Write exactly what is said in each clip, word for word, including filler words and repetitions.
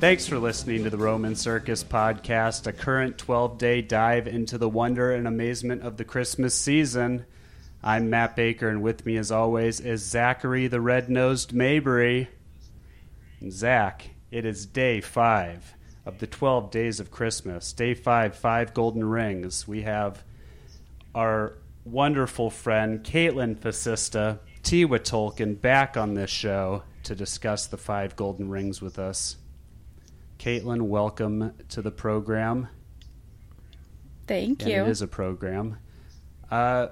Thanks for listening to the Roman Circus Podcast, a current twelve-day dive into the wonder and amazement of the Christmas season. I'm Matt Baker, and with me as always is Zachary the Red-Nosed Mayberry. Zach, it is day five of the twelve days of Christmas. Day five, five golden rings. We have our wonderful friend Kaitlyn Facista, Tea with Tolkien, back on this show to discuss the five golden rings with us. Kaitlyn, welcome to the program. Thank and you. It is a program. Uh,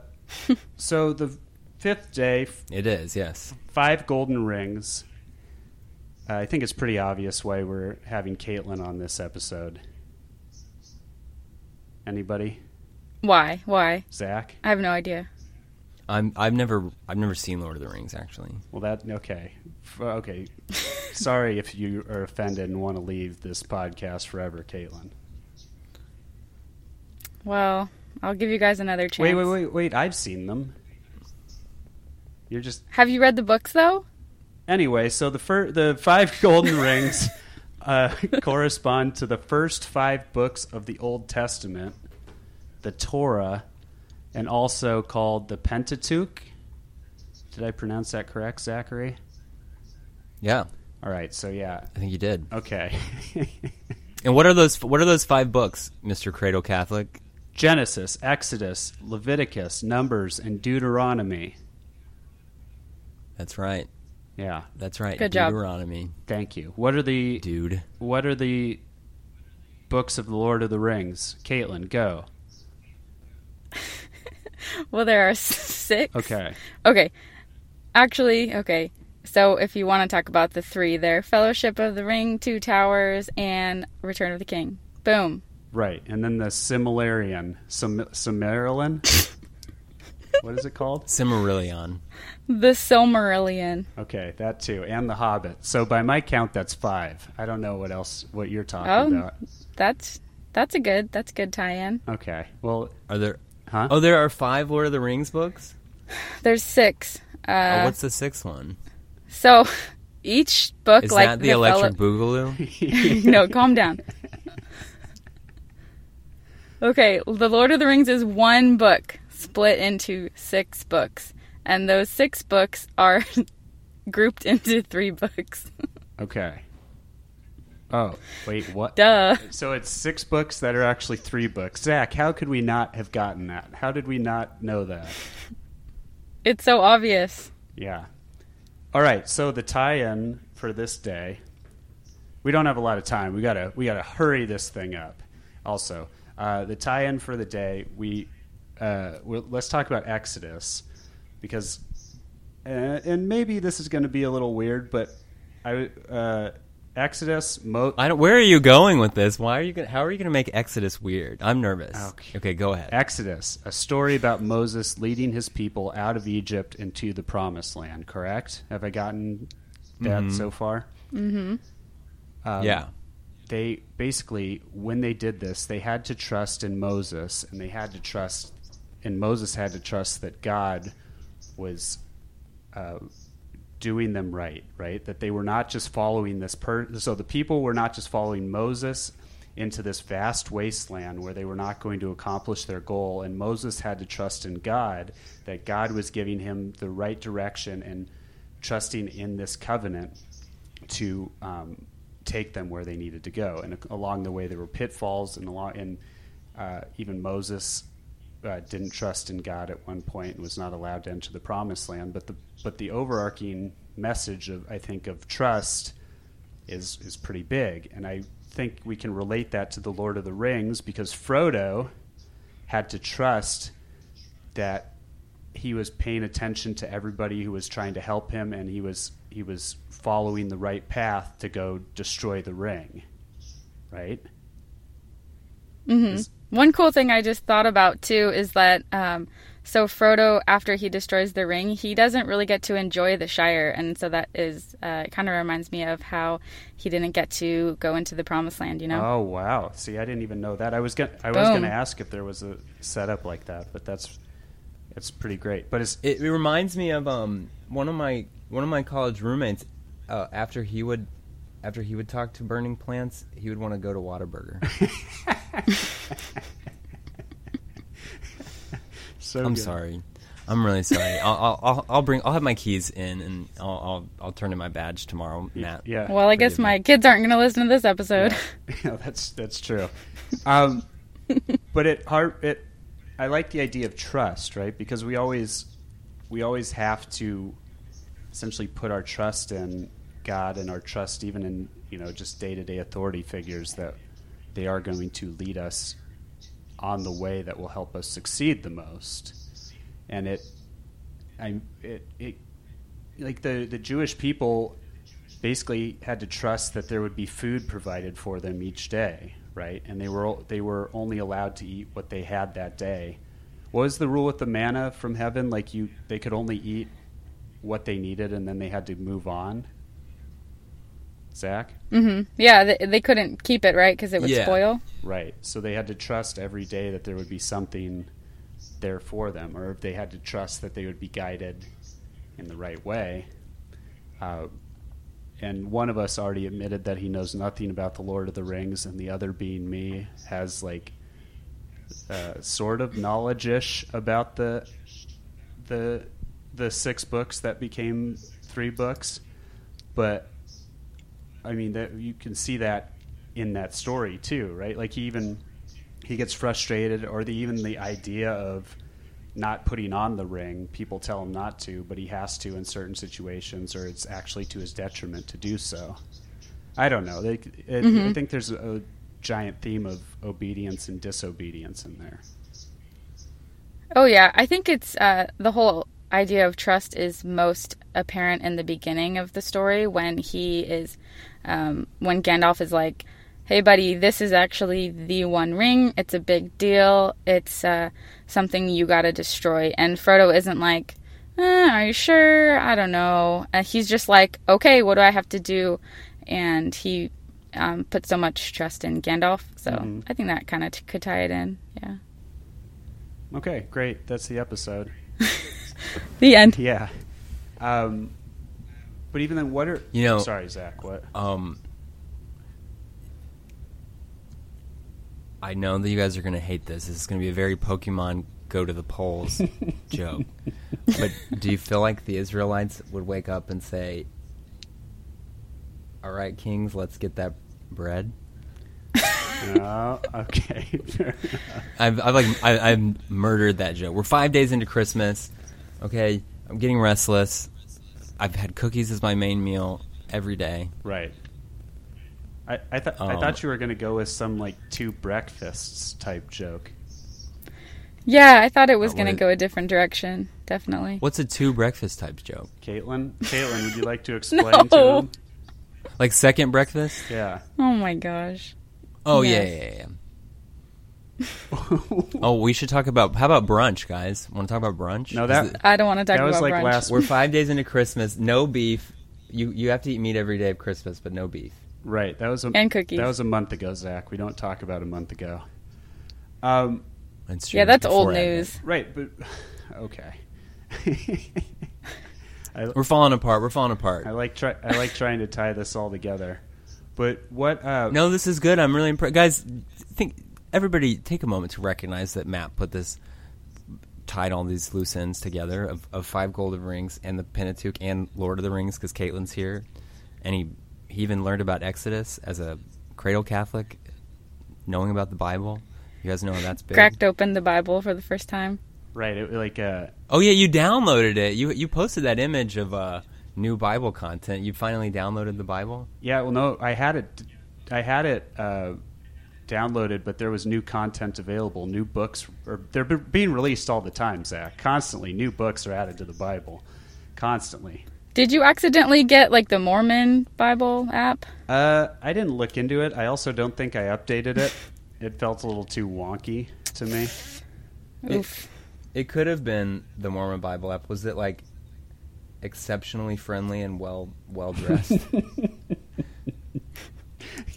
so the fifth day. It is, yes. Five golden rings. Uh, I think it's pretty obvious why we're having Kaitlyn on this episode. Anybody? Why? Why? Zach? I have no idea. I'm. I've never. I've never seen Lord of the Rings, actually. Well, that okay. Okay. Sorry if you are offended and want to leave this podcast forever, Kaitlyn. Well, I'll give you guys another chance. Wait, wait, wait, wait. I've seen them. You're just. Have you read the books though? Anyway, so the fir- the five golden rings uh, correspond to the first five books of the Old Testament, the Torah. And also called the Pentateuch. Did I pronounce that correct, Zachary? Yeah. All right. So yeah, I think you did. Okay. And what are those? What are those five books, Mister Cradle Catholic? Genesis, Exodus, Leviticus, Numbers, and Deuteronomy. That's right. Yeah, that's right. Good job. Deuteronomy. Thank you. What are the dude? What are the books of the Lord of the Rings? Kaitlyn, go. Well, there are six. Okay. Okay. Actually, okay. So if you want to talk about the three, they're Fellowship of the Ring, Two Towers, and Return of the King. Boom. Right. And then the Silmarillion. Sim- Silmarillion? What is it called? Silmarillion. The Silmarillion. Okay, that too. And The Hobbit. So by my count, that's five. I don't know what else, what you're talking oh, about. That's, that's a good, that's a good tie-in. Okay. Well, are there... Huh? Oh, there are five Lord of the Rings books? There's six. Uh, oh, what's the sixth one? So, each book... Is like that the, the Electric fellow- Boogaloo? No, calm down. Okay, the Lord of the Rings is one book split into six books. And those six books are grouped into three books. Okay. Oh, wait, what? Duh. So it's six books that are actually three books. Zach, how could we not have gotten that? How did we not know that? It's so obvious. Yeah. All right, so the tie-in for this day, we don't have a lot of time. We gotta we gotta hurry this thing up. Also, uh, the tie-in for the day, we uh, we're, let's talk about Exodus, because, uh, and maybe this is going to be a little weird, but I... Uh, Exodus. Mo- I don't. Where are you going with this? Why are you? Gonna, how are you going to make Exodus weird? I'm nervous. Okay. okay, go ahead. Exodus, a story about Moses leading his people out of Egypt into the Promised Land. Correct? Have I gotten that mm-hmm. so far? Mm-hmm. Um, yeah. They basically, when they did this, they had to trust in Moses, and they had to trust, and Moses had to trust that God was. Uh, doing them right, right? That they were not just following this person. So the people were not just following Moses into this vast wasteland where they were not going to accomplish their goal. And Moses had to trust in God, that God was giving him the right direction and trusting in this covenant to um, take them where they needed to go. And along the way, there were pitfalls, and, along, and uh, even Moses... Uh, didn't trust in God at one point and was not allowed to enter the Promised Land. But the but the overarching message of I think of trust is is pretty big, and I think we can relate that to the Lord of the Rings, because Frodo had to trust that he was paying attention to everybody who was trying to help him, and he was he was following the right path to go destroy the ring, right? Mm-hmm. One cool thing I just thought about, too, is that, um, so Frodo, after he destroys the ring, he doesn't really get to enjoy the Shire, and so that is, uh, it kind of reminds me of how he didn't get to go into the Promised Land, you know? Oh, wow. See, I didn't even know that. I was gonna, I Boom. was gonna ask if there was a setup like that, but that's, it's pretty great. But it's, it, it reminds me of, um, one of my, one of my college roommates, uh, after he would... after he would talk to burning plants, he would want to go to Whataburger. So I'm good. sorry. I'm really sorry. I'll, I'll I'll bring. I'll have my keys in, and I'll I'll, I'll turn in my badge tomorrow, Matt. Yeah. Well, I guess my kids aren't going to listen to this episode. Yeah, yeah that's that's true. Um, but it heart it. I like the idea of trust, right? Because we always we always have to essentially put our trust in God and our trust even in you know just day to day authority figures that they are going to lead us on the way that will help us succeed the most. And it, I, it, it, like the, the Jewish people basically had to trust that there would be food provided for them each day, right? And they were they were only allowed to eat what they had that day. What was the rule with the manna from heaven? Like you, they could only eat what they needed, and then they had to move on. Zach? Mm-hmm. Yeah, they, they couldn't keep it, right? Because it would yeah. spoil. Right. So they had to trust every day that there would be something there for them, or if they had to trust that they would be guided in the right way. Uh, and one of us already admitted that he knows nothing about the Lord of the Rings, and the other, being me, has like uh, sort of knowledge-ish about the the the six books that became three books. But I mean, that you can see that in that story too, right? Like he even. He gets frustrated, or the, even the idea of not putting on the ring. People tell him not to, but he has to in certain situations, or it's actually to his detriment to do so. I don't know. They, it, mm-hmm. I think there's a giant theme of obedience and disobedience in there. Oh, yeah. I think it's uh, the whole idea of trust is most apparent in the beginning of the story when he is, um, when Gandalf is like, hey, buddy, this is actually the One Ring. It's a big deal. It's uh, something you got to destroy. And Frodo isn't like, eh, are you sure? I don't know. Uh, he's just like, okay, what do I have to do? And he um, put so much trust in Gandalf. So mm-hmm. I think that kind of t- could tie it in. Yeah. Okay, great. That's the episode. The end. Yeah. Um, but even then, what are... You know, sorry, Zach, what? Um... I know that you guys are going to hate this. This is going to be a very Pokemon go to the polls joke. But do you feel like the Israelites would wake up and say, all right, kings, let's get that bread? No, okay. I've, I've, like, I, I've murdered that joke. We're five days into Christmas. Okay, I'm getting restless. I've had cookies as my main meal every day. Right. I, I thought um, I thought you were going to go with some like two breakfasts type joke. Yeah, I thought it was going to go a different direction. Definitely. What's a two breakfast type joke? Kaitlyn, Kaitlyn, would you like to explain no. to him? Like second breakfast? Yeah. Oh my gosh. Oh yes. yeah, yeah, yeah. Oh, we should talk about how about brunch, guys? Want to talk about brunch? No, that it, I don't want to talk that about was like brunch. Last we're five days into Christmas. No beef. You you have to eat meat every day of Christmas, but no beef. Right, that was a and cookies. That was a month ago, Zach. We don't talk about a month ago. Um, that's true. Yeah, that's old news. Right, but okay. I, We're falling apart. We're falling apart. I like try, I like trying to tie this all together. But what? Uh, no, this is good. I'm really impressed, guys. Think everybody take a moment to recognize that Matt put this, tied all these loose ends together of, of five Golden Rings and the Pentateuch and Lord of the Rings because Kaitlyn's here, and he. He even learned about Exodus as a cradle Catholic, knowing about the Bible. You guys know that's big. Cracked open the Bible for the first time. Right. It, like, uh, oh, yeah, you downloaded it. You you posted that image of uh, new Bible content. You finally downloaded the Bible? Yeah, well, no, I had it, I had it uh, downloaded, but there was new content available, new books. Or, they're be- being released all the time, Zach. Constantly, new books are added to the Bible. Constantly. Did you accidentally get, like, the Mormon Bible app? Uh, I didn't look into it. I also don't think I updated it. It felt a little too wonky to me. Oof. It, it could have been the Mormon Bible app. Was it, like, exceptionally friendly and well, well-dressed?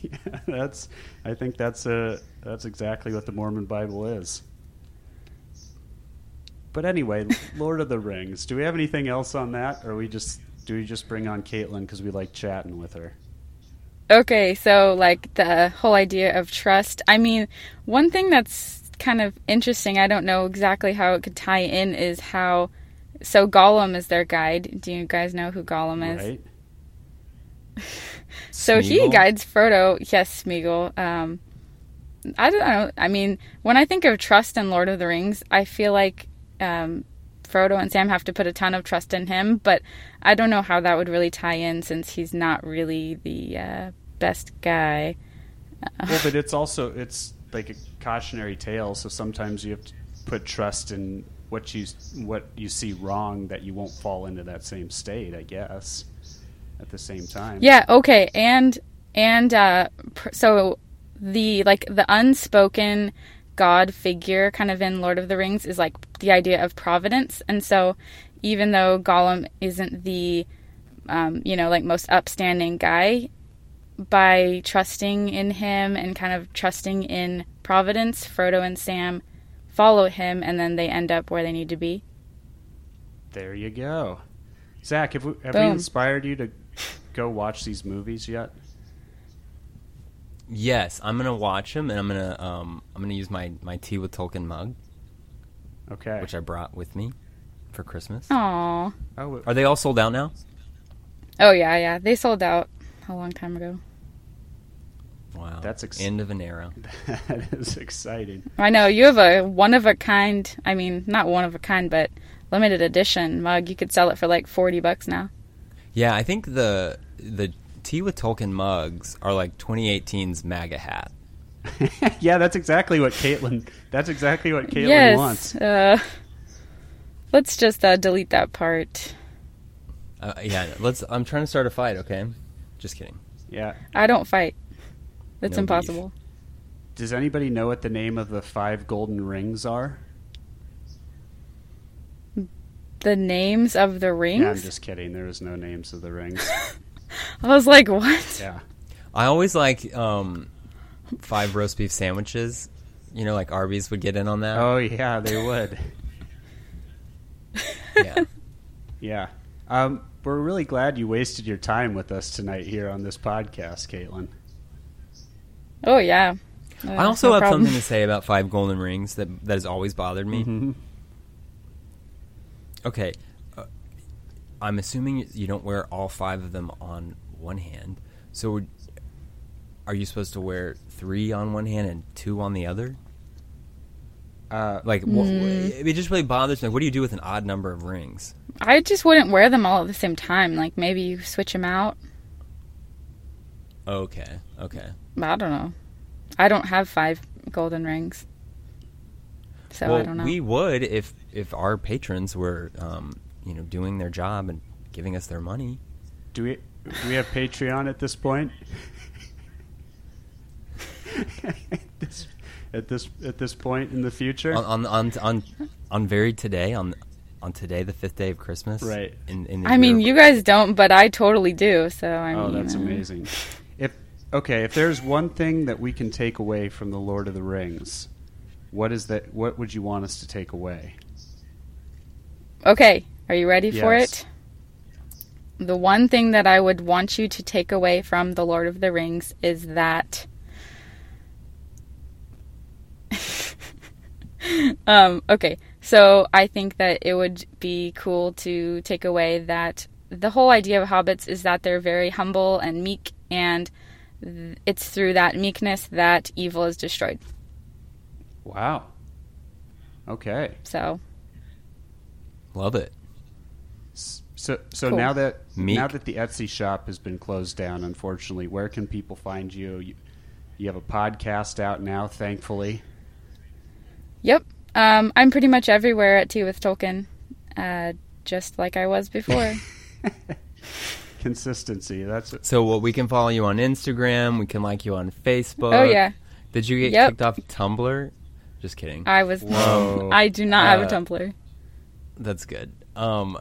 Yeah, that's, I think that's, a, that's exactly what the Mormon Bible is. But anyway, Lord of the Rings. Do we have anything else on that, or we just... Do we just bring on Kaitlyn because we like chatting with her? Okay, so like the whole idea of trust. I mean, one thing that's kind of interesting, I don't know exactly how it could tie in, is how... So Gollum is their guide. Do you guys know who Gollum is? Right. So Sméagol? He guides Frodo. Yes, Sméagol. Um, I don't know. I mean, when I think of trust in Lord of the Rings, I feel like... Um, Frodo and Sam have to put a ton of trust in him, but I don't know how that would really tie in since he's not really the uh, best guy. Well, but it's also, it's like a cautionary tale, so sometimes you have to put trust in what you what you see wrong, that you won't fall into that same state, I guess, at the same time. Yeah, okay, and, and uh, so the, like, the unspoken God figure kind of in Lord of the Rings is like the idea of providence. And so even though Gollum isn't the, um, you know, like most upstanding guy, by trusting in him and kind of trusting in providence, Frodo and Sam follow him and then they end up where they need to be. There you go. Zach, have we, have we inspired you to go watch these movies yet? Yes, I'm gonna watch them, and I'm gonna um, I'm gonna use my, my Tea with Tolkien mug, okay, which I brought with me for Christmas. Aww. Oh, are they all sold out now? Oh yeah, yeah, they sold out a long time ago. Wow, that's ex- end of an era. That is exciting. I know you have a one of a kind. I mean, not one of a kind, but limited edition mug. You could sell it for like forty bucks now. Yeah, I think the the. Tea with Tolkien mugs are like twenty eighteen's MAGA hat. Yeah, that's exactly what Kaitlyn. That's exactly what Kaitlyn yes, wants. Uh, let's just uh, delete that part. Uh, yeah, let's. I'm trying to start a fight. Okay, just kidding. Yeah, I don't fight. It's no impossible. Beef. Does anybody know what the name of the five golden rings are? The names of the rings? Yeah, I'm just kidding. There is no names of the rings. I was like, what? Yeah. I always like um, five roast beef sandwiches. You know, like Arby's would get in on that. Oh, yeah, they would. Yeah. Yeah. Um, we're really glad you wasted your time with us tonight here on this podcast, Kaitlyn. Oh, yeah. Uh, I also no have problem. something to say about five golden rings that, that has always bothered me. Mm-hmm. Okay. I'm assuming you don't wear all five of them on one hand. So would, are you supposed to wear three on one hand and two on the other? Uh, like, mm. wh- it just really bothers me. What do you do with an odd number of rings? I just wouldn't wear them all at the same time. Like, maybe you switch them out. Okay, okay. I don't know. I don't have five golden rings. So well, I don't know. We would if, if our patrons were... Um, you know, doing their job and giving us their money. Do we do we have Patreon at this point? at, this, at this at this point in the future, on on on on, on varied today on on today the fifth day of Christmas, right? In, in the I mean, you guys don't, but I totally do. So I oh, mean, that's um... amazing. If okay, if there's one thing that we can take away from the Lord of the Rings, what is that? What would you want us to take away? Okay. Are you ready yes. for it? The one thing that I would want you to take away from The Lord of the Rings is that um, okay, so I think that it would be cool to take away that the whole idea of hobbits is that they're very humble and meek, and it's through that meekness that evil is destroyed. Wow. Okay. So. Love it. So so cool. now that Meek. now that the Etsy shop has been closed down, unfortunately, where can people find you? You, you have a podcast out now, thankfully. Yep. Um, I'm pretty much everywhere at Tea with Tolkien, uh, just like I was before. Consistency. That's it. So well, we can follow you on Instagram. We can like you on Facebook. Oh, yeah. Did you get yep. kicked off Tumblr? Just kidding. I was. Whoa. I do not uh, have a Tumblr. That's good. Um...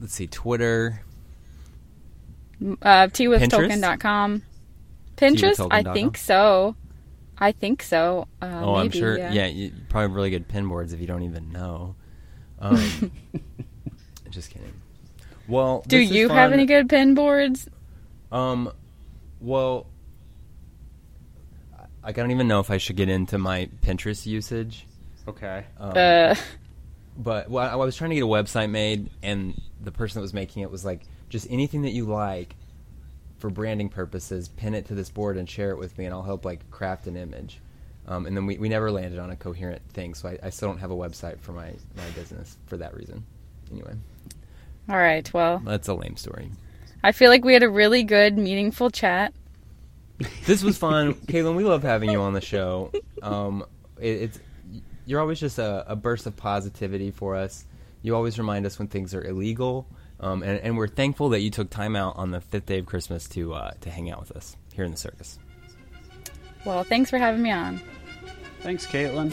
Let's see, Twitter. Uh, Tea with Tolkien dot com. Pinterest? Pinterest? I think so. I think so. Uh, oh, maybe, I'm sure. Yeah, yeah you, probably really good pin boards if you don't even know. Um, just kidding. Well, do you have any good pin boards? Um, Well, I don't even know if I should get into my Pinterest usage. Okay. Um, uh. But well, I was trying to get a website made, and the person that was making it was like, just anything that you like for branding purposes, pin it to this board and share it with me, and I'll help like craft an image. Um, and then we, we never landed on a coherent thing, so I, I still don't have a website for my, my business for that reason. Anyway. All right, well. That's a lame story. I feel like we had a really good, meaningful chat. This was fun. Kaitlyn, we love having you on the show. Um, it, it's you're always just a, a burst of positivity for us. You always remind us when things are illegal. Um, and, and we're thankful that you took time out on the fifth day of Christmas to uh, to hang out with us here in the circus. Well, thanks for having me on. Thanks, Kaitlyn.